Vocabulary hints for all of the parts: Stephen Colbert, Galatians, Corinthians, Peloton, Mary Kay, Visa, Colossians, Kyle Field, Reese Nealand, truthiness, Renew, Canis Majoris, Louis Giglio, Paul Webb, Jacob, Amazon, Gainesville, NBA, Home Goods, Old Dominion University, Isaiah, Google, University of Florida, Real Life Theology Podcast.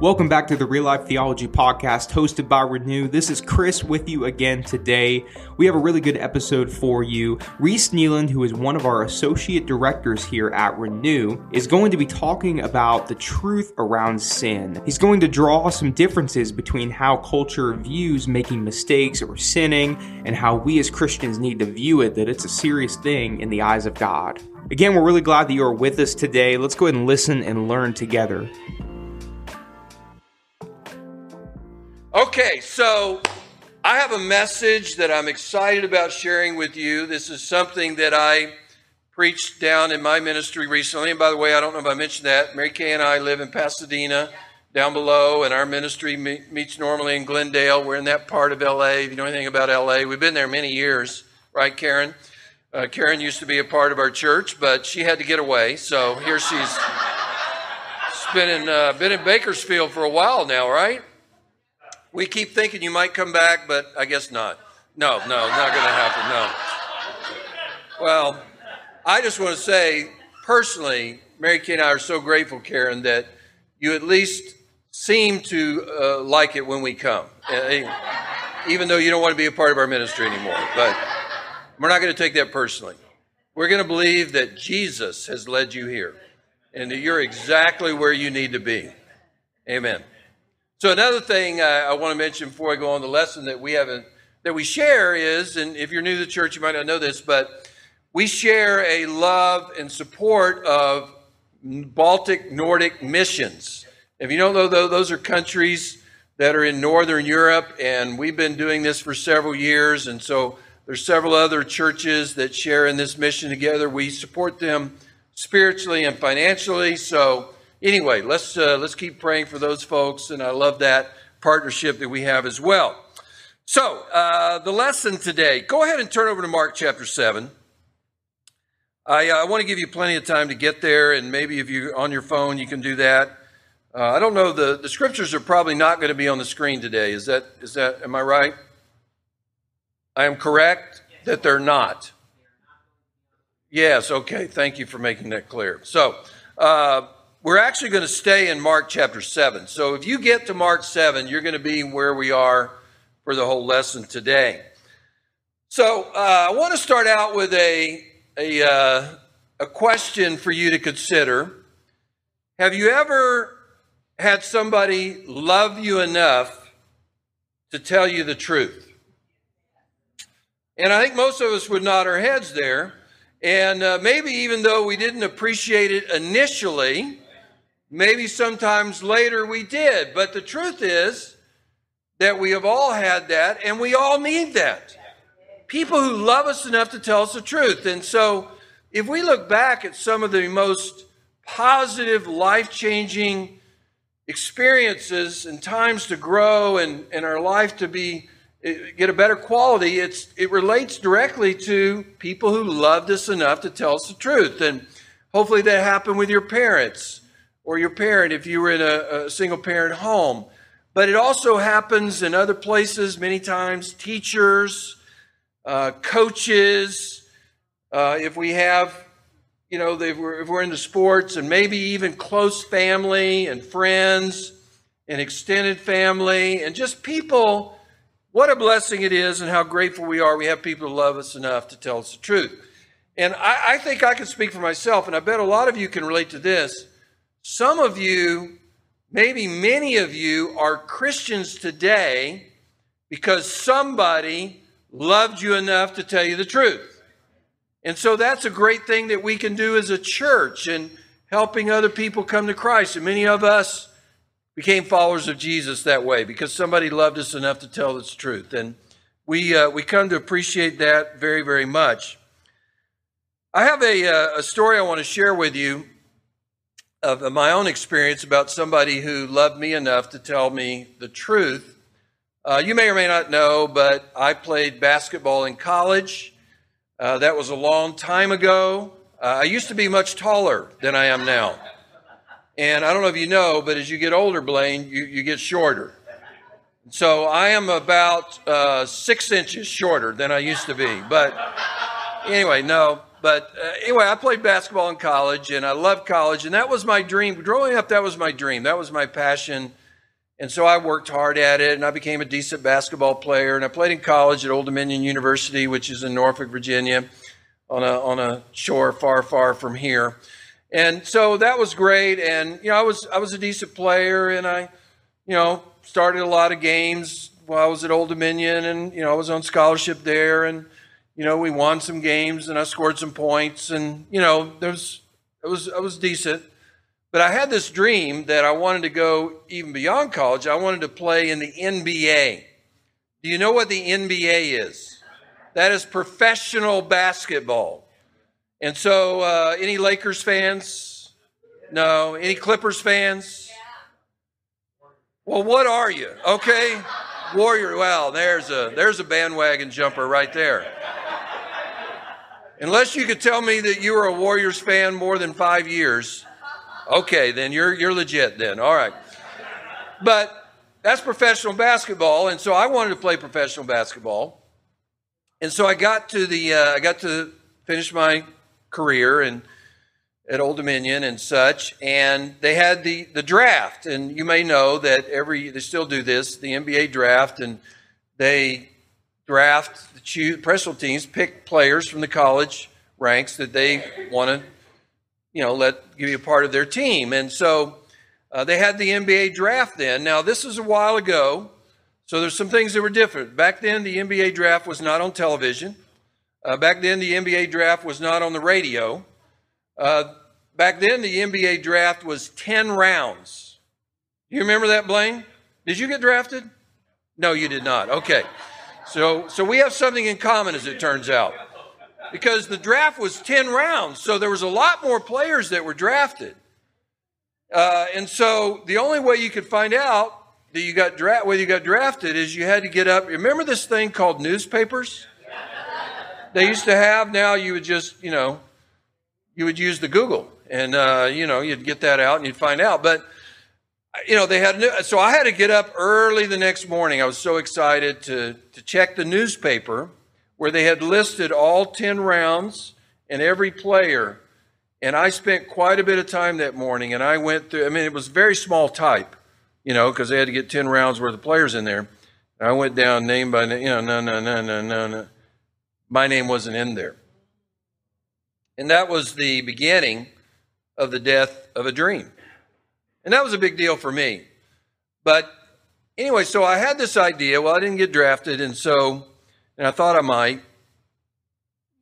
Welcome back to the Real Life Theology Podcast hosted by Renew. This is Chris with you again today. We have a really good episode for you. Reese Nealand, who is one of our associate directors here at Renew, is going to be talking about the truth around sin. He's going to draw some differences between how culture views making mistakes or sinning and how we as Christians need to view it, that it's a serious thing in the eyes of God. Again, we're really glad that you are with us today. Let's go ahead and listen and learn together. Okay, so I have a message that I'm excited about sharing with you. This is something that I preached down in my ministry recently. And by the way, I don't know if I mentioned that. Mary Kay and I live in Pasadena down below, and our ministry meets normally in Glendale. We're in that part of L.A. If you know anything about L.A., we've been there many years, right, Karen? Karen used to be a part of our church, but she had to get away. So here she's been in Bakersfield for a while now, right? We keep thinking you might come back, but I guess not. No, not going to happen, no. Well, I just want to say, personally, Mary Kay and I are so grateful, Karen, that you at least seem to like it when we come, even though you don't want to be a part of our ministry anymore. But we're not going to take that personally. We're going to believe that Jesus has led you here and that you're exactly where you need to be. Amen. So another thing I want to mention before I go on the lesson that we share is, and if you're new to the church, you might not know this, but we share a love and support of Baltic Nordic missions. If you don't know, those are countries that are in Northern Europe, and we've been doing this for several years. And so there's several other churches that share in this mission together. We support them spiritually and financially. So anyway, let's keep praying for those folks, and I love that partnership that we have as well. So the lesson today, go ahead and turn over to Mark chapter 7. I want to give you plenty of time to get there, and maybe if you're on your phone, you can do that. I don't know, the scriptures are probably not going to be on the screen today. Is that? Am I right? I am correct that they're not. Yes, okay, thank you for making that clear. So we're actually going to stay in Mark chapter 7. So if you get to Mark 7, you're going to be where we are for the whole lesson today. So I want to start out with a question for you to consider. Have you ever had somebody love you enough to tell you the truth? And I think most of us would nod our heads there. And maybe even though we didn't appreciate it initially, maybe sometimes later we did. But the truth is that we have all had that, and we all need that. People who love us enough to tell us the truth. And so if we look back at some of the most positive, life-changing experiences and times to grow and our life to get a better quality, it relates directly to people who loved us enough to tell us the truth. And hopefully that happened with your parents or your parent if you were in a single-parent home. But it also happens in other places many times, teachers, coaches, if we have, you know, if we're into sports, and maybe even close family and friends and extended family and just people. What a blessing it is, and how grateful we are. We have people who love us enough to tell us the truth. And I think I can speak for myself, and I bet a lot of you can relate to this. Some of you, maybe many of you, are Christians today because somebody loved you enough to tell you the truth. And so that's a great thing that we can do as a church, and helping other people come to Christ. And many of us became followers of Jesus that way, because somebody loved us enough to tell us the truth. And we come to appreciate that very, very much. I have a story I want to share with you of my own experience about somebody who loved me enough to tell me the truth. You may or may not know, but I played basketball in college. That was a long time ago. I used to be much taller than I am now. And I don't know if you know, but as you get older, Blaine, you get shorter. So I am about 6 inches shorter than I used to be. But anyway, no. But anyway, I played basketball in college, and I loved college. And that was my dream. Growing up, that was my dream. That was my passion, And so I worked hard at it, and I became a decent basketball player. And I played in college at Old Dominion University, which is in Norfolk, Virginia, on a shore far, far from here. And so that was great. And, you know, I was a decent player, and I, you know, started a lot of games while I was at Old Dominion, and, you know, I was on scholarship there, and, you know, we won some games, and I scored some points, and, you know, I was decent. But I had this dream that I wanted to go even beyond college. I wanted to play in the NBA. Do you know what the NBA is? That is professional basketball. And so any Lakers fans? No. Any Clippers fans? Well, what are you? Okay. Warrior. Well, there's a bandwagon jumper right there. Unless you could tell me that you were a Warriors fan more than 5 years. Okay, then you're legit then. All right. But that's professional basketball, and so I wanted to play professional basketball. And so I got to finish my career and at Old Dominion and such, and they had the draft. And you may know that they still do this, the NBA draft, and they draft professional teams, pick players from the college ranks that they want to give you a part of their team. And so they had the NBA draft then. Now, this is a while ago, so there's some things that were different. Back then, the NBA draft was not on television. Back then, the NBA draft was not on the radio. Back then, the NBA draft was 10 rounds. You remember that, Blaine? Did you get drafted? No, you did not. Okay. So we have something in common, as it turns out. Because the draft was 10 rounds, so there was a lot more players that were drafted. And so the only way you could find out that you got whether you got drafted is you had to get up. Remember this thing called newspapers? They used to have. Now you would just, you would use the Google. And, you'd get that out and you'd find out. But, they had. So I had to get up early the next morning. I was so excited to check the newspaper, where they had listed all 10 rounds and every player. And I spent quite a bit of time that morning, and I went through, it was very small type, because they had to get 10 rounds worth of players in there. And I went down name by name, no. My name wasn't in there. And that was the beginning of the death of a dream. And that was a big deal for me. But anyway, so I had this idea. Well, I didn't get drafted, and I thought I might,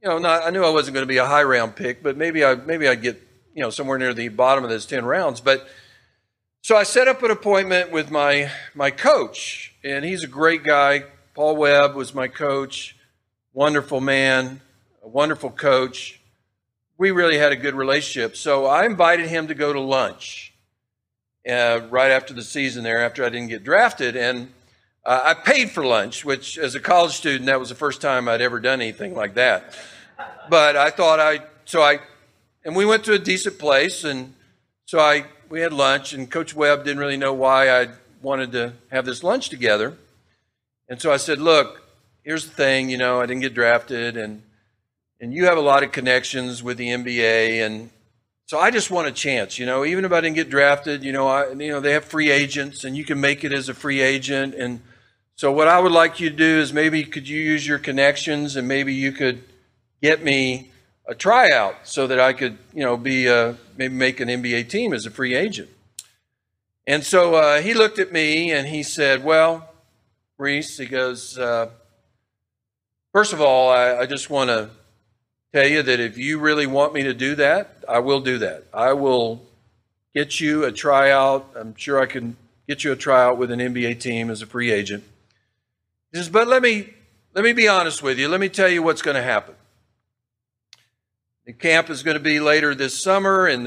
I knew I wasn't going to be a high round pick, but maybe I'd get, somewhere near the bottom of those 10 rounds. But so I set up an appointment with my coach, and he's a great guy. Paul Webb was my coach, wonderful man, a wonderful coach. We really had a good relationship. So I invited him to go to lunch right after the season there, after I didn't get drafted. And I paid for lunch, which as a college student, that was the first time I'd ever done anything like that. But I thought and we went to a decent place. And so we had lunch, and Coach Webb didn't really know why I wanted to have this lunch together. And so I said, look, here's the thing, I didn't get drafted and you have a lot of connections with the NBA. And so I just want a chance, even if I didn't get drafted, they have free agents and you can make it as a free agent. And so what I would like you to do is maybe could you use your connections and maybe you could get me a tryout so that I could, maybe make an NBA team as a free agent. And so he looked at me and he said, well, Reese, he goes, first of all, I just want to tell you that if you really want me to do that, I will do that. I will get you a tryout. I'm sure I can get you a tryout with an NBA team as a free agent. He says, but let me be honest with you. Let me tell you what's going to happen. The camp is going to be later this summer, and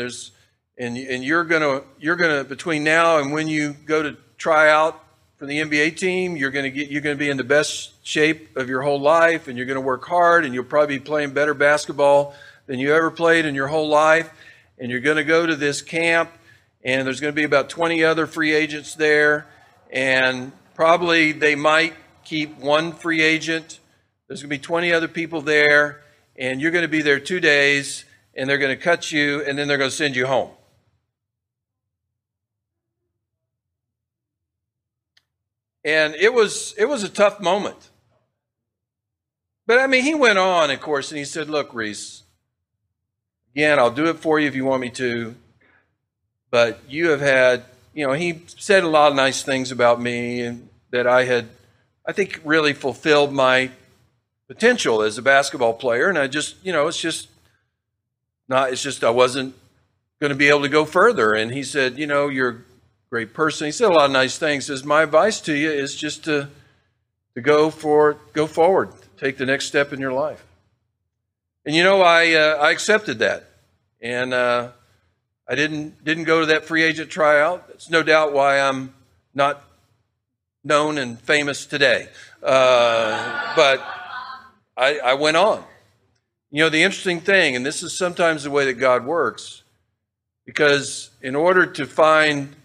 you're going to between now and when you go to try out for the NBA team, you're going to be in the best shape of your whole life, and you're going to work hard, and you'll probably be playing better basketball than you ever played in your whole life. And you're going to go to this camp, and there's going to be about 20 other free agents there, and probably they might keep one free agent. There's going to be 20 other people there, and you're going to be there 2 days, and they're going to cut you, and then they're going to send you home. And it was a tough moment. But I mean, he went on, of course, and he said, look, Reese, again, I'll do it for you if you want me to. But you have had, you know, he said a lot of nice things about me and that I had, I think, really fulfilled my potential as a basketball player. And I just, you know, I wasn't going to be able to go further. And he said, you know, you're a great person. He said a lot of nice things. He says, my advice to you is just to go forward, take the next step in your life. And, you know, I accepted that. And, I didn't go to that free agent tryout. It's no doubt why I'm not known and famous today. But I went on. You know, the interesting thing, and this is sometimes the way that God works, because in order to find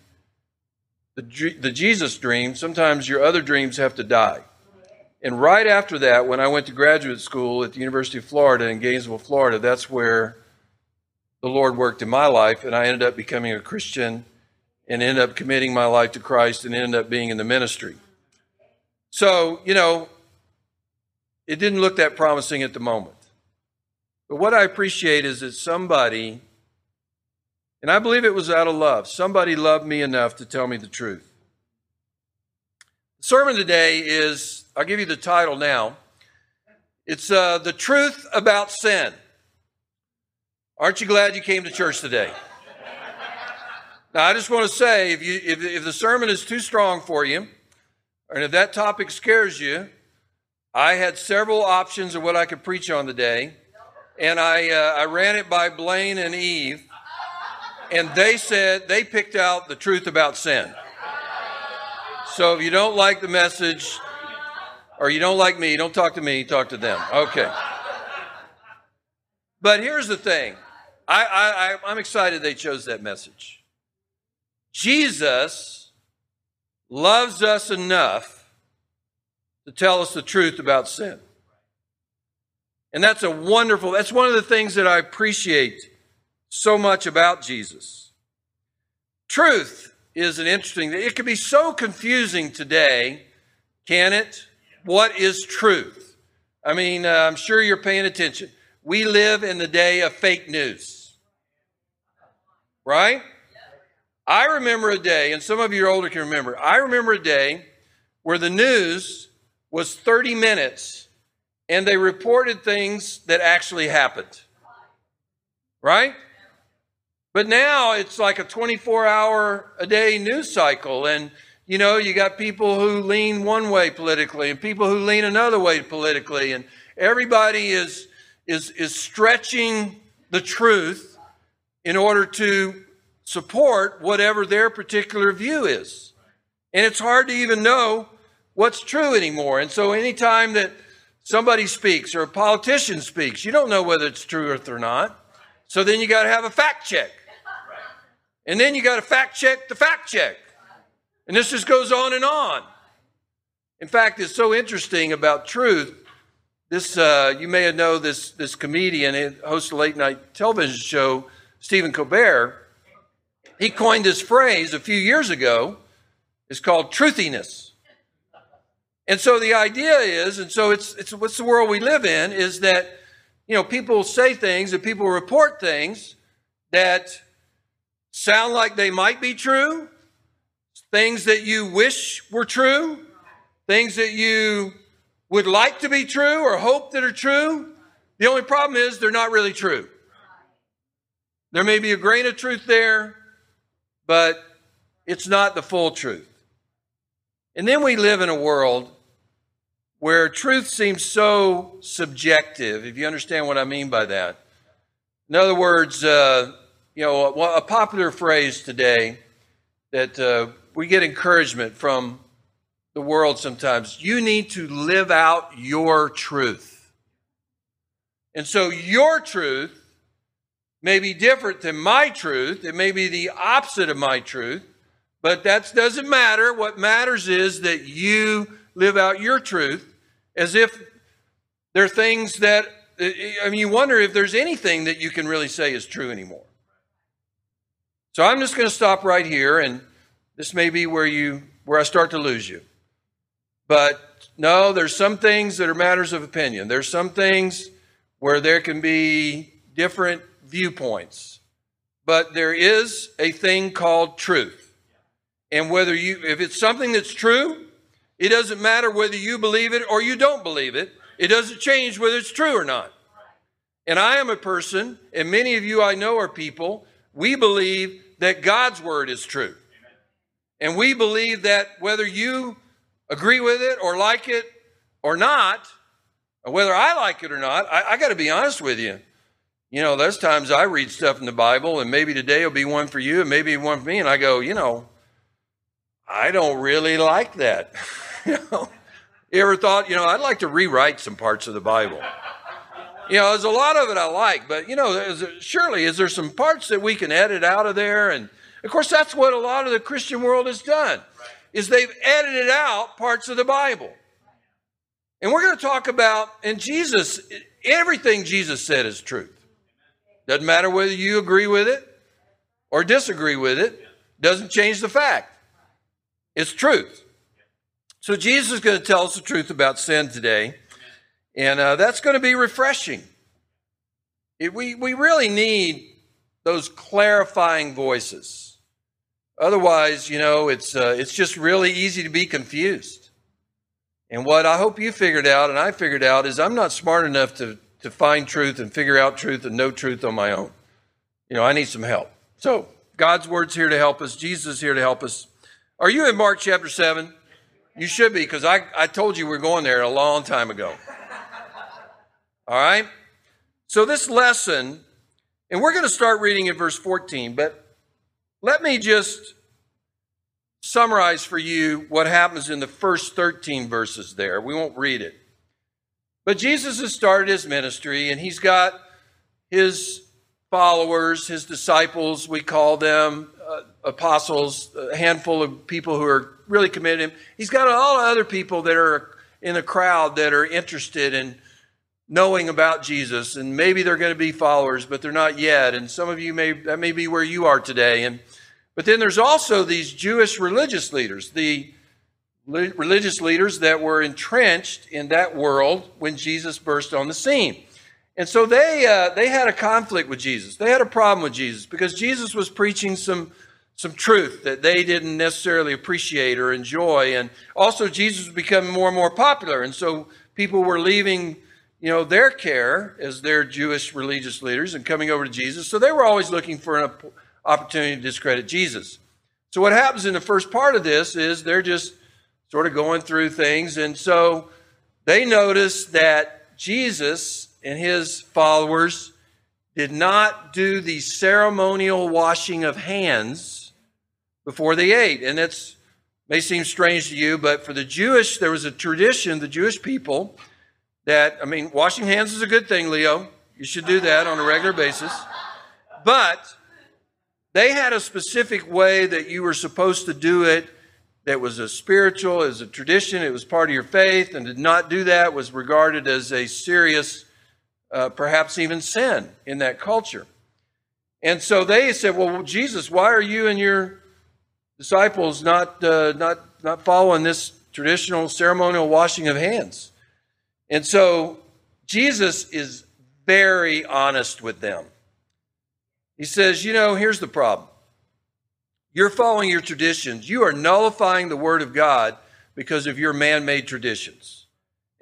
the Jesus dream, sometimes your other dreams have to die. And right after that, when I went to graduate school at the University of Florida in Gainesville, Florida, that's where the Lord worked in my life, and I ended up becoming a Christian and ended up committing my life to Christ and ended up being in the ministry. So, you know, it didn't look that promising at the moment. But what I appreciate is that somebody, and I believe it was out of love, somebody loved me enough to tell me the truth. The sermon today is, I'll give you the title now. It's The Truth About Sin. Aren't you glad you came to church today? Now, I just want to say, if the sermon is too strong for you, and if that topic scares you, I had several options of what I could preach on today, and I ran it by Blaine and Eve, and they picked out the truth about sin. So if you don't like the message, or you don't like me, don't talk to me, talk to them. Okay. But here's the thing. I'm excited they chose that message. Jesus loves us enough to tell us the truth about sin. And that's one of the things that I appreciate so much about Jesus. Truth is it can be so confusing today, can it? What is truth? I mean, I'm sure you're paying attention. We live in the day of fake news, right? I remember a day, and some of you older can remember, I remember a day where the news was 30 minutes and they reported things that actually happened, right? But now it's like a 24-hour-a-day news cycle, and, you know, you got people who lean one way politically and people who lean another way politically, and everybody is stretching the truth in order to support whatever their particular view is. And it's hard to even know what's true anymore. And so anytime that somebody speaks or a politician speaks, you don't know whether it's truth or not. So then you got to have a fact check. And then you got to fact check the fact check. And this just goes on and on. In fact, it's so interesting about truth. This, you may know this comedian, he hosts a late night television show, Stephen Colbert. He coined this phrase a few years ago. It's called truthiness. And so the idea is, and so it's what's the world we live in, is that, you know, people say things and people report things that sound like they might be true, things that you wish were true, things that you would like to be true or hope that are true. The only problem is they're not really true. There may be a grain of truth there, but it's not the full truth. And then we live in a world where truth seems so subjective, if you understand what I mean by that. In other words, you know, a popular phrase today that we get encouragement from the world sometimes, you need to live out your truth. And so your truth may be different than my truth. It may be the opposite of my truth, but that doesn't matter. What matters is that you live out your truth as if there are things that, I mean, you wonder if there's anything that you can really say is true anymore. So I'm just going to stop right here, and this may be where I start to lose you. But no, there's some things that are matters of opinion. There's some things where there can be different viewpoints. But there is a thing called truth. And whether if it's something that's true, it doesn't matter whether you believe it or you don't believe it. It doesn't change whether it's true or not. And I am a person, and many of you I know are people, we believe that God's word is true. And we believe that whether you agree with it or like it or not, or whether I like it or not, I got to be honest with you. You know, there's times I read stuff in the Bible, and maybe today will be one for you and maybe one for me. And I go, you know, I don't really like that. You ever thought, I'd like to rewrite some parts of the Bible. There's a lot of it I like, but, surely is there some parts that we can edit out of there? And, of course, that's what a lot of the Christian world has done, is they've edited out parts of the Bible. And we're going to talk about, and Jesus, everything Jesus said is truth. Doesn't matter whether you agree with it or disagree with it. Doesn't change the fact. It's truth. So Jesus is going to tell us the truth about sin today. And that's going to be refreshing. We really need those clarifying voices. Otherwise, it's just really easy to be confused. And what I hope you figured out and I figured out is I'm not smart enough to find truth and figure out truth and know truth on my own. I need some help. So God's word's here to help us. Jesus is here to help us. Are you in Mark chapter 7? You should be, because I told you we're going there a long time ago. All right? So this lesson, and we're going to start reading at verse 14, but let me just summarize for you what happens in the first 13 verses there. We won't read it. But Jesus has started his ministry, and he's got his followers, his disciples, we call them apostles, a handful of people who are really committed to him. He's got all other people that are in the crowd that are interested in knowing about Jesus, and maybe they're going to be followers, but they're not yet. And some of you that may be where you are today. But then there's also these Jewish religious leaders, the religious leaders that were entrenched in that world when Jesus burst on the scene. And so they had a conflict with Jesus. They had a problem with Jesus because Jesus was preaching some truth that they didn't necessarily appreciate or enjoy. And also Jesus was becoming more and more popular. And so people were leaving their care as their Jewish religious leaders and coming over to Jesus. So they were always looking for an opportunity to discredit Jesus. So what happens in the first part of this is they're just sort of going through things. And so they notice that Jesus and his followers did not do the ceremonial washing of hands before they ate. And it may seem strange to you, but for the Jewish, there was a tradition, the Jewish people, washing hands is a good thing, Leo. You should do that on a regular basis. But they had a specific way that you were supposed to do it that was a spiritual, it was a tradition, it was part of your faith, and to not do that was regarded as a serious, perhaps even sin in that culture. And so they said, well, Jesus, why are you and your disciples not following this traditional ceremonial washing of hands? And so Jesus is very honest with them. He says, here's the problem. You're following your traditions. You are nullifying the word of God because of your man-made traditions.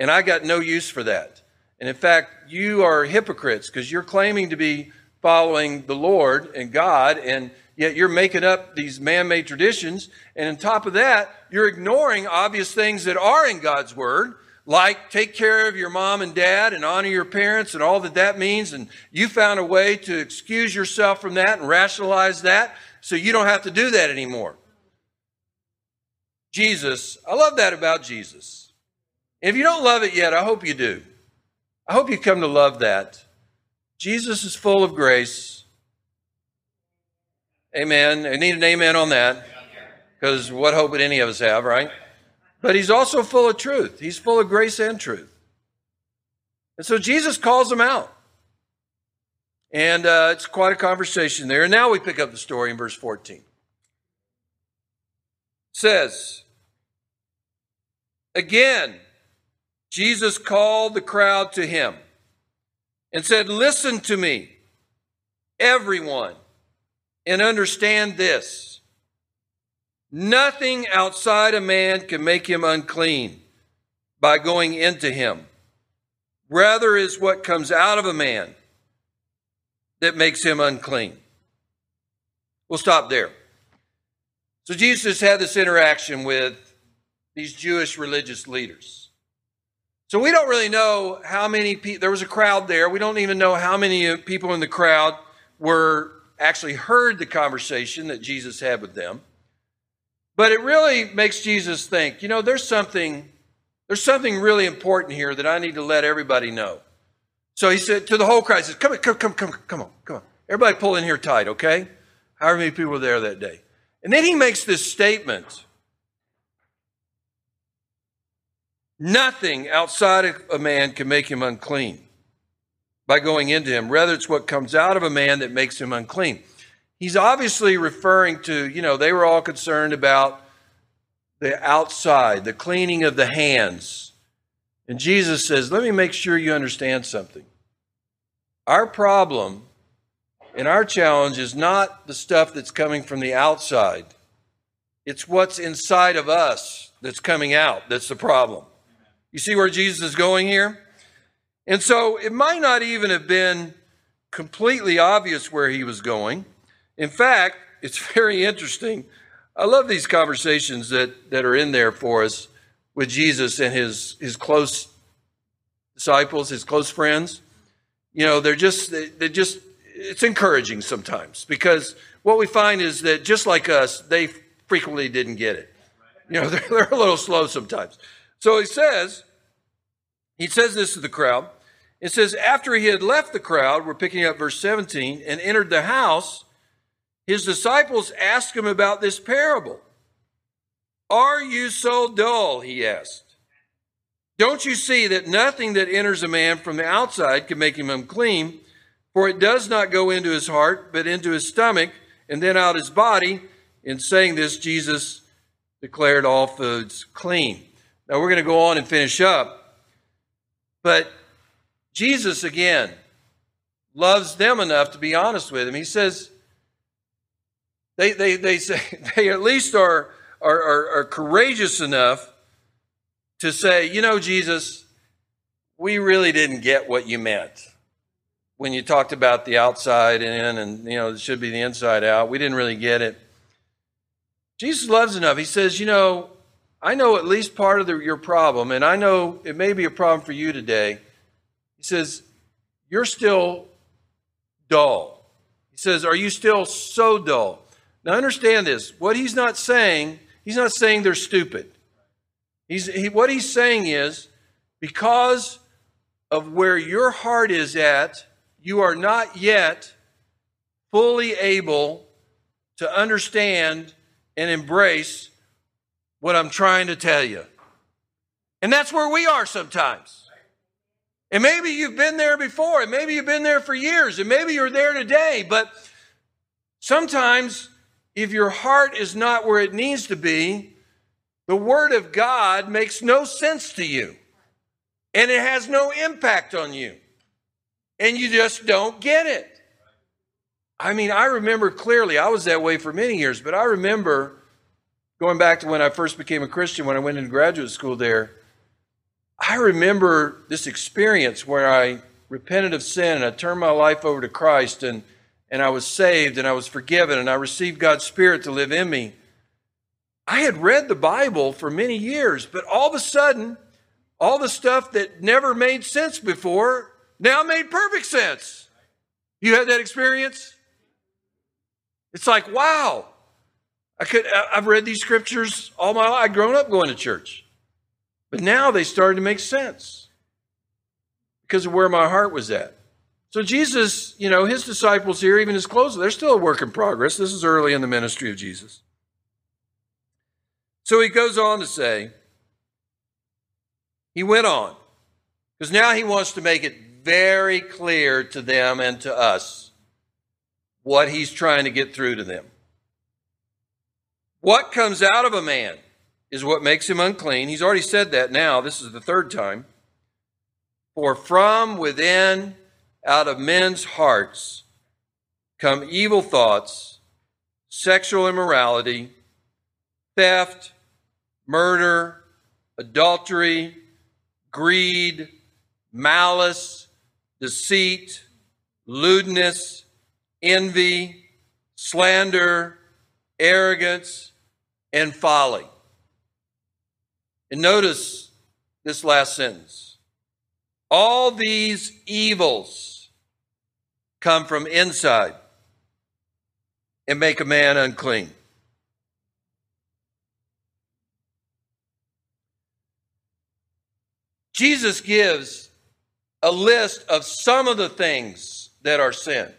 And I got no use for that. And in fact, you are hypocrites because you're claiming to be following the Lord and God, and yet you're making up these man-made traditions. And on top of that, you're ignoring obvious things that are in God's word, like take care of your mom and dad and honor your parents and all that means. And you found a way to excuse yourself from that and rationalize that so you don't have to do that anymore. Jesus, I love that about Jesus. And if you don't love it yet, I hope you do. I hope you come to love that. Jesus is full of grace. Amen. I need an amen on that because what hope would any of us have, right? But he's also full of truth. He's full of grace and truth. And so Jesus calls them out. And it's quite a conversation there. And now we pick up the story in verse 14. It says, Again, Jesus called the crowd to him and said, "Listen to me, everyone, and understand this. Nothing outside a man can make him unclean by going into him. Rather is what comes out of a man that makes him unclean." We'll stop there. So Jesus had this interaction with these Jewish religious leaders. So we don't really know how many people, there was a crowd there. We don't even know how many people in the crowd were actually heard the conversation that Jesus had with them. But it really makes Jesus think, you know, there's something really important here that I need to let everybody know. So he said to the whole crowd, he says, come on. Everybody pull in here tight, okay? However many people were there that day. And then he makes this statement. Nothing outside of a man can make him unclean by going into him. Rather, it's what comes out of a man that makes him unclean. He's obviously referring to, you know, they were all concerned about the outside, the cleaning of the hands. And Jesus says, let me make sure you understand something. Our problem and our challenge is not the stuff that's coming from the outside. It's what's inside of us that's coming out that's the problem. You see where Jesus is going here? And so it might not even have been completely obvious where he was going. In fact, it's very interesting. I love these conversations that are in there for us with Jesus and his close disciples, his close friends. You know, they're just it's encouraging sometimes, because what we find is that just like us, they frequently didn't get it. You know, they're a little slow sometimes. So he says this to the crowd. It says, after he had left the crowd, we're picking up verse 17, and entered the house, his disciples asked him about this parable. "Are you so dull?" he asked. "Don't you see that nothing that enters a man from the outside can make him unclean? For it does not go into his heart, but into his stomach, and then out his body." In saying this, Jesus declared all foods clean. Now we're going to go on and finish up. But Jesus, again, loves them enough to be honest with him. He says, they say, they at least are courageous enough to say, you know, Jesus, we really didn't get what you meant when you talked about the outside in, and, you know, it should be the inside out. We didn't really get it. Jesus loves enough. He says, you know, I know at least part of your problem, and I know it may be a problem for you today. He says, you're still dull. He says, are you still so dull? Now understand this. What he's not saying they're stupid. What he's saying is, because of where your heart is at, you are not yet fully able to understand and embrace what I'm trying to tell you. And that's where we are sometimes. And maybe you've been there before, and maybe you've been there for years, and maybe you're there today, but sometimes if your heart is not where it needs to be, the Word of God makes no sense to you, and it has no impact on you. And you just don't get it. I mean, I remember clearly, I was that way for many years, but I remember going back to when I first became a Christian, when I went into graduate school there, I remember this experience where I repented of sin and I turned my life over to Christ, and I was saved and I was forgiven and I received God's Spirit to live in me. I had read the Bible for many years, but all of a sudden, all the stuff that never made sense before now made perfect sense. You had that experience? It's like, wow. I've read these scriptures all my life. I've grown up going to church. But now they started to make sense because of where my heart was at. So Jesus, you know, his disciples here, even his close, they're still a work in progress. This is early in the ministry of Jesus. So he goes on to say, he went on, because now he wants to make it very clear to them and to us what he's trying to get through to them. What comes out of a man is what makes him unclean. He's already said that now. This is the third time. For from within, out of men's hearts, come evil thoughts, sexual immorality, theft, murder, adultery, greed, malice, deceit, lewdness, envy, slander, arrogance, and folly. And notice this last sentence. All these evils come from inside and make a man unclean. Jesus gives a list of some of the things that are sin.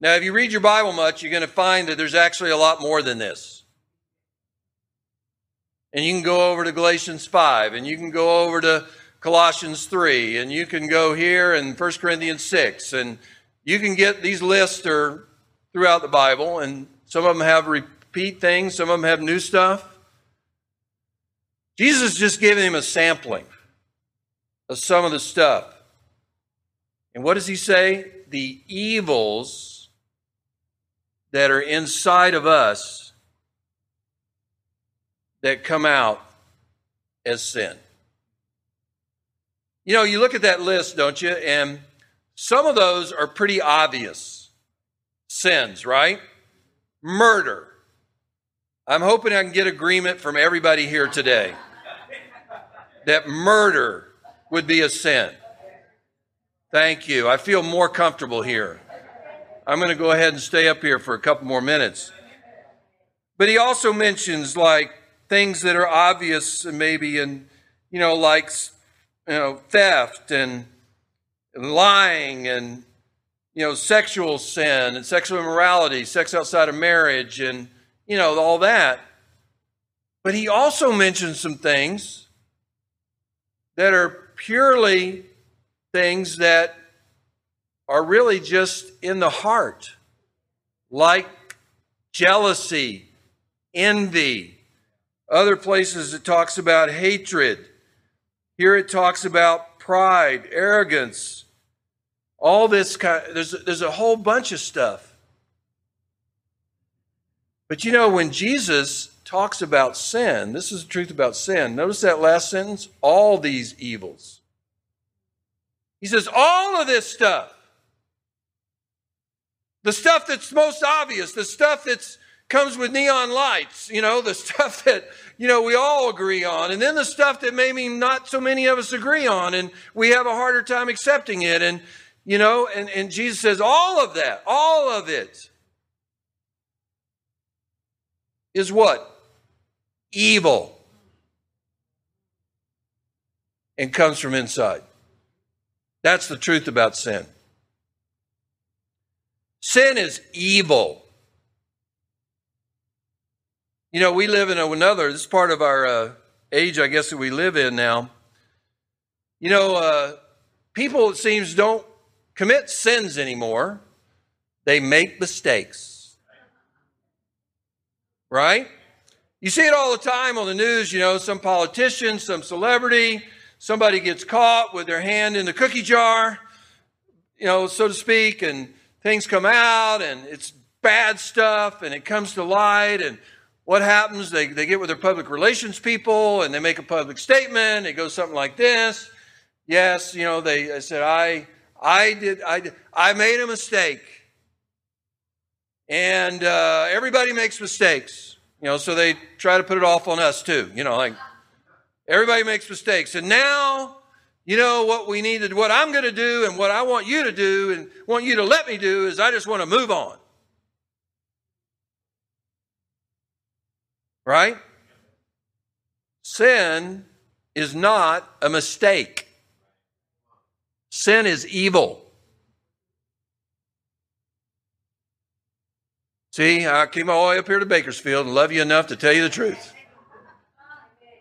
Now, if you read your Bible much, you're going to find that there's actually a lot more than this. And you can go over to Galatians 5, and you can go over to Colossians 3, and you can go here and 1 Corinthians 6, and you can get these lists are throughout the Bible, and some of them have repeat things, some of them have new stuff. Jesus is just giving him a sampling of some of the stuff. And what does he say? The evils that are inside of us that come out as sin. You know, you look at that list, don't you? And some of those are pretty obvious sins, right? Murder. I'm hoping I can get agreement from everybody here today that murder would be a sin. Thank you. I feel more comfortable here. I'm going to go ahead and stay up here for a couple more minutes. But he also mentions like things that are obvious maybe, and you know, like, you know, theft and lying and, you know, sexual sin and sexual immorality, sex outside of marriage and, you know, all that. But he also mentions some things that are purely things that are really just in the heart, like jealousy, envy. Other places it talks about hatred. Here it talks about pride, arrogance, all this kind. There's a whole bunch of stuff. But you know, when Jesus talks about sin, this is the truth about sin. Notice that last sentence, all these evils. He says, all of this stuff, the stuff that's most obvious, the stuff that comes with neon lights, you know, the stuff that, you know, we all agree on, and then the stuff that maybe not so many of us agree on, and we have a harder time accepting it. And, you know, and Jesus says, all of that, all of it is what? Evil, and comes from inside. That's the truth about sin. Sin is evil. You know, we live in another, this is part of our age, I guess, that we live in now. You know, people, it seems, don't commit sins anymore. They make mistakes. Right? You see it all the time on the news, you know, some politician, some celebrity, somebody gets caught with their hand in the cookie jar, you know, so to speak, and things come out, and it's bad stuff, and it comes to light, and what happens? They get with their public relations people, and they make a public statement. It goes something like this. Yes, you know, they said, I made a mistake. And everybody makes mistakes. You know, so they try to put it off on us too. You know, like everybody makes mistakes. And now, you know, what we need to do, what I'm going to do and what I want you to do and want you to let me do is I just want to move on. Right? Sin is not a mistake. Sin is evil. See, I came all the way up here to Bakersfield and love you enough to tell you the truth.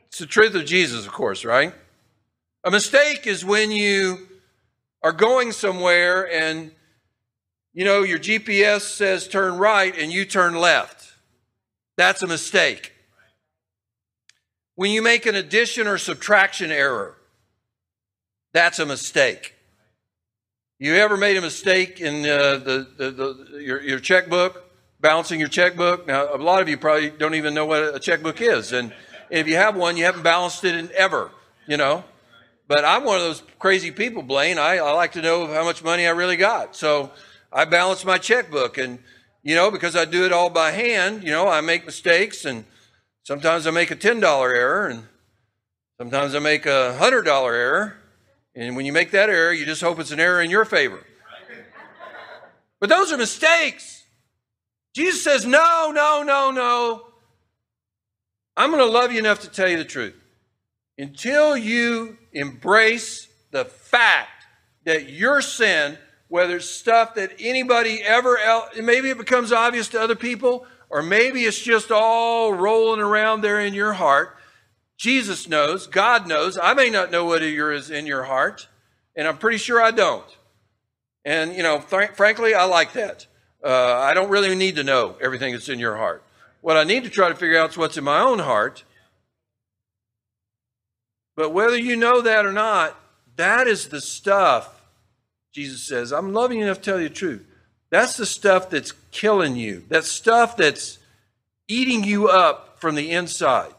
It's the truth of Jesus, of course, right? A mistake is when you are going somewhere and, you know, your GPS says turn right and you turn left. That's a mistake. When you make an addition or subtraction error, that's a mistake. You ever made a mistake in your checkbook, balancing your checkbook? Now, a lot of you probably don't even know what a checkbook is. And if you have one, you haven't balanced it in ever, you know. But I'm one of those crazy people, Blaine. I like to know how much money I really got. So I balance my checkbook. And, you know, because I do it all by hand, you know, I make mistakes. And sometimes I make a $10 error. And sometimes I make a $100 error. And when you make that error, you just hope it's an error in your favor. But those are mistakes. Jesus says, no, no, no, no. I'm going to love you enough to tell you the truth. Until you embrace the fact that your sin, whether it's stuff that anybody ever else, maybe it becomes obvious to other people, or maybe it's just all rolling around there in your heart. Jesus knows, God knows. I may not know what is in your heart, and I'm pretty sure I don't. And, you know, frankly, I like that. I don't really need to know everything that's in your heart. What I need to try to figure out is what's in my own heart. But whether you know that or not, that is the stuff, Jesus says, I'm loving you enough to tell you the truth. That's the stuff that's killing you. That stuff that's eating you up from the inside.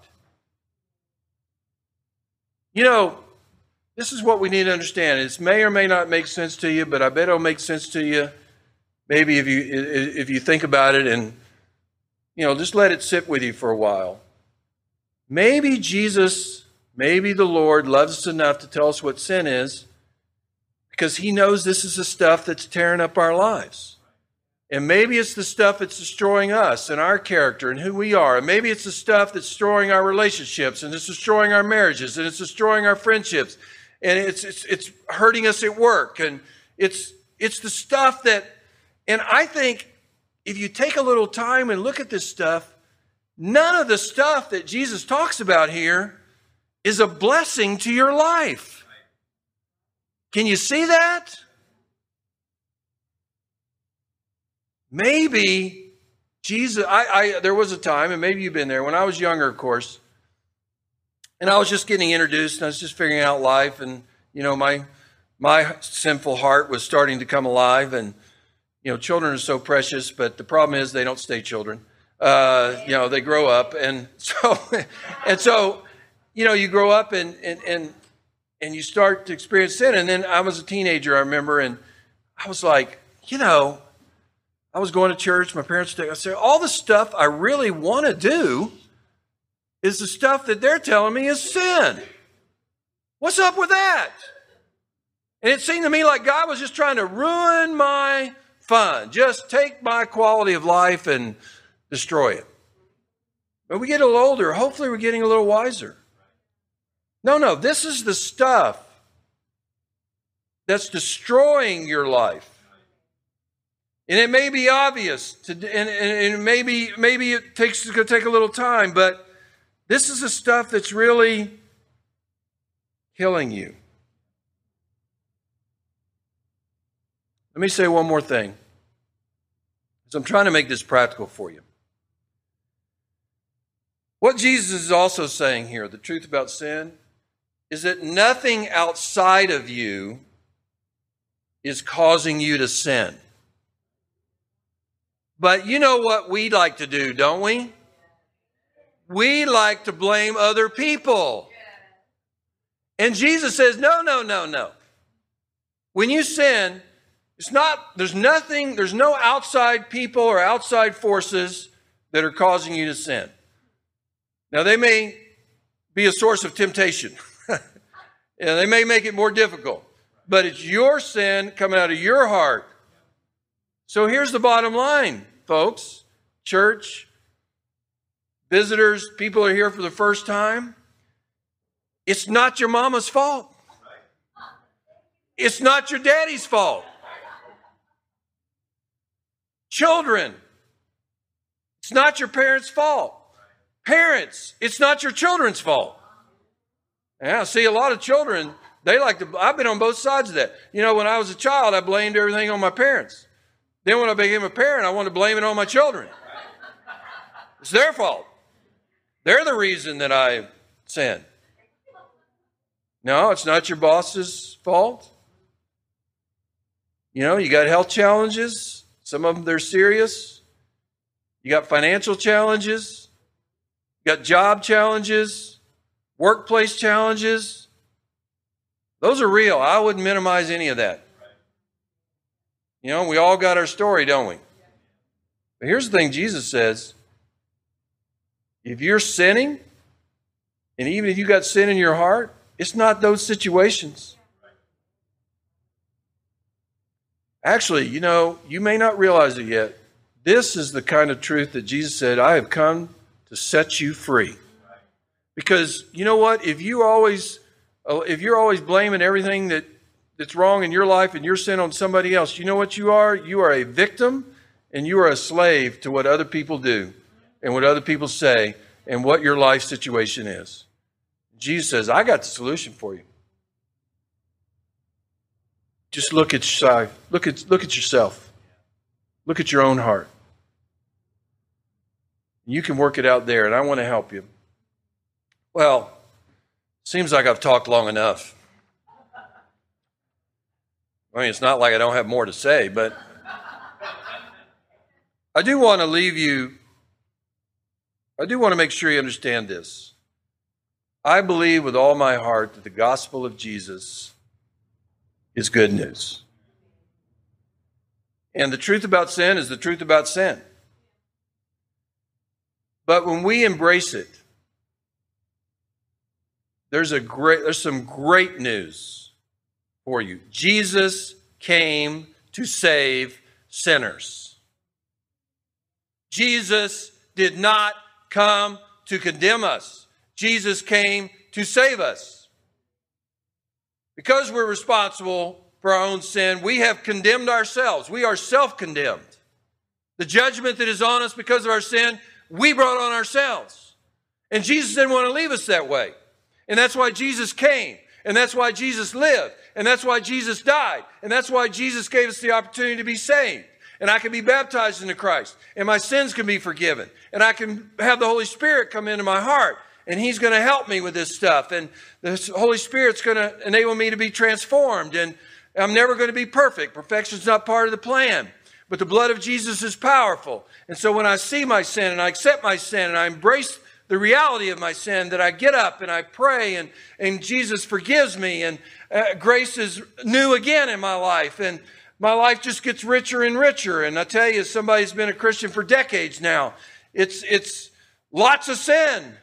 You know, this is what we need to understand. It may or may not make sense to you, but I bet it'll make sense to you. Maybe if you think about it and, you know, just let it sit with you for a while. Maybe Jesus... Maybe the Lord loves us enough to tell us what sin is because he knows this is the stuff that's tearing up our lives. And maybe it's the stuff that's destroying us and our character and who we are. And maybe it's the stuff that's destroying our relationships and it's destroying our marriages and it's destroying our friendships and it's hurting us at work. And it's the stuff that, and I think if you take a little time and look at this stuff, none of the stuff that Jesus talks about here is a blessing to your life. Can you see that? Maybe Jesus, there was a time, and maybe you've been there, when I was younger, of course, and I was just getting introduced, and I was just figuring out life, and, you know, my sinful heart was starting to come alive, and, you know, children are so precious, but the problem is they don't stay children. You know, they grow up, and so... You know, you grow up and you start to experience sin. And then I was a teenager, I remember, and I was like, you know, I was going to church. My parents would say, all the stuff I really want to do is the stuff that they're telling me is sin. What's up with that? And it seemed to me like God was just trying to ruin my fun. Just take my quality of life and destroy it. But we get a little older. Hopefully we're getting a little wiser. No, this is the stuff that's destroying your life. And it may be obvious, and maybe it's going to take a little time, but this is the stuff that's really killing you. Let me say one more thing, because I'm trying to make this practical for you. What Jesus is also saying here, the truth about sin, is that nothing outside of you is causing you to sin. But you know what we like to do, don't we? We like to blame other people. And Jesus says, no. When you sin, there's no outside people or outside forces that are causing you to sin. Now, they may be a source of temptation. And they may make it more difficult. But it's your sin coming out of your heart. So here's the bottom line, folks. Church, visitors, people are here for the first time. It's not your mama's fault. It's not your daddy's fault. Children, it's not your parents' fault. Parents, it's not your children's fault. Yeah, I see a lot of children, they like to, I've been on both sides of that. You know, when I was a child, I blamed everything on my parents. Then when I became a parent, I wanted to blame it on my children. It's their fault. They're the reason that I sin. No, it's not your boss's fault. You know, you got health challenges. Some of them, they're serious. You got financial challenges. You got job challenges, workplace challenges. Those are real. I wouldn't minimize any of that. You know, we all got our story, don't we? But here's the thing Jesus says. If you're sinning, and even if you got sin in your heart, it's not those situations. Actually, you know, you may not realize it yet. This is the kind of truth that Jesus said, I have come to set you free. Because you know what? If you're always blaming everything that's wrong in your life and your sin on somebody else, you know what you are? You are a victim and you are a slave to what other people do and what other people say and what your life situation is. Jesus says, I got the solution for you. Just look at yourself. Look at yourself. Look at your own heart. You can work it out there, and I want to help you. Well, seems like I've talked long enough. I mean, it's not like I don't have more to say, but I do want to make sure you understand this. I believe with all my heart that the gospel of Jesus is good news. And the truth about sin is the truth about sin. But when we embrace it, there's some great news for you. Jesus came to save sinners. Jesus did not come to condemn us. Jesus came to save us. Because we're responsible for our own sin, we have condemned ourselves. We are self-condemned. The judgment that is on us because of our sin, we brought on ourselves. And Jesus didn't want to leave us that way. And that's why Jesus came. And that's why Jesus lived. And that's why Jesus died. And that's why Jesus gave us the opportunity to be saved. And I can be baptized into Christ. And my sins can be forgiven. And I can have the Holy Spirit come into my heart. And he's going to help me with this stuff. And the Holy Spirit's going to enable me to be transformed. And I'm never going to be perfect. Perfection's not part of the plan. But the blood of Jesus is powerful. And so when I see my sin and I accept my sin and I embrace the reality of my sin, that I get up and I pray and Jesus forgives me. And grace is new again in my life. And my life just gets richer and richer. And I tell you, as somebody who's been a Christian for decades now, it's lots of sin.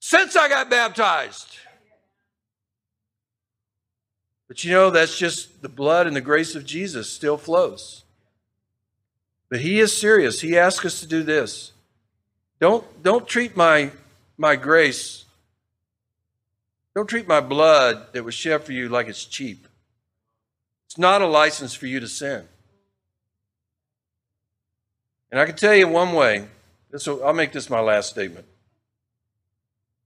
Since I got baptized. But you know, that's just the blood and the grace of Jesus still flows. But he is serious. He asks us to do this. Don't treat my grace. Don't treat my blood that was shed for you like it's cheap. It's not a license for you to sin. And I can tell you one way. I'll make this my last statement.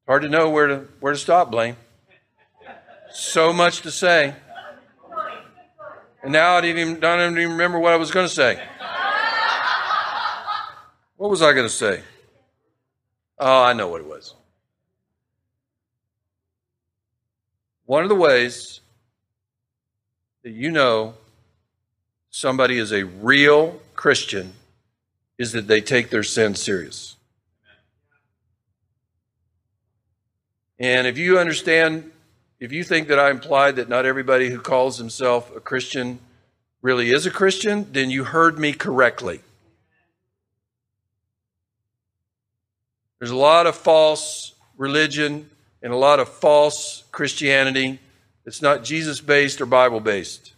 Hard to know where to stop, Blaine. So much to say. And now I don't even remember what I was going to say. What was I going to say? Oh, I know what it was. One of the ways that you know somebody is a real Christian is that they take their sin serious. And if you understand, if you think that I implied that not everybody who calls himself a Christian really is a Christian, then you heard me correctly. There's a lot of false religion and a lot of false Christianity that's not Jesus-based or Bible-based.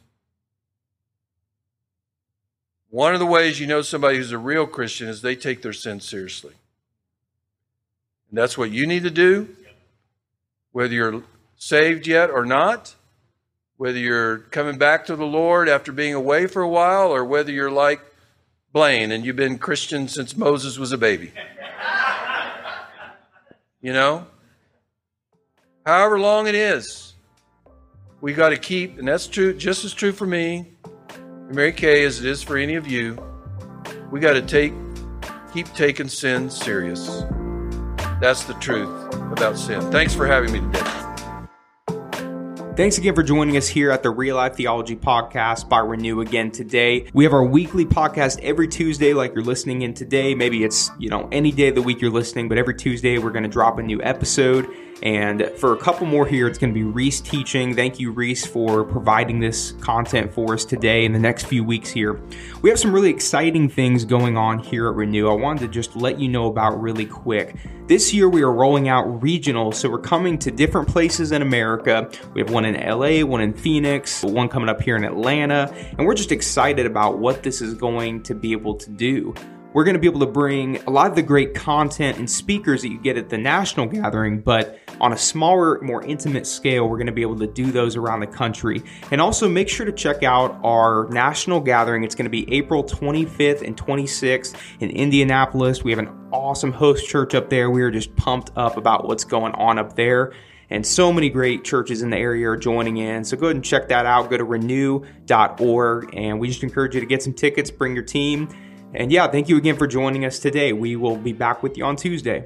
One of the ways you know somebody who's a real Christian is they take their sin seriously. And that's what you need to do. Whether you're saved yet or not, whether you're coming back to the Lord after being away for a while, or whether you're like Blaine and you've been Christian since Moses was a baby. You know? However long it is, we got to keep, and that's true, just as true for me and Mary Kay as it is for any of you, we got to keep taking sin serious. That's the truth. without sin. Thanks for having me today. Thanks again for joining us here at the Real Life Theology Podcast by Renew again today. We have our weekly podcast every Tuesday like you're listening in today. Maybe it's, any day of the week you're listening, but every Tuesday we're going to drop a new episode. And for a couple more here, it's going to be Reese teaching. Thank you, Reese, for providing this content for us today and the next few weeks here. We have some really exciting things going on here at Renew. I wanted to just let you know about really quick. This year, we are rolling out regionals, so we're coming to different places in America. We have one in LA, one in Phoenix, one coming up here in Atlanta, and we're just excited about what this is going to be able to do. We're going to be able to bring a lot of the great content and speakers that you get at the national gathering, but on a smaller, more intimate scale, we're going to be able to do those around the country. And also make sure to check out our national gathering. It's going to be April 25th and 26th in Indianapolis. We have an awesome host church up there. We are just pumped up about what's going on up there. And so many great churches in the area are joining in. So go ahead and check that out. Go to renew.org. And we just encourage you to get some tickets, bring your team. And thank you again for joining us today. We will be back with you on Tuesday.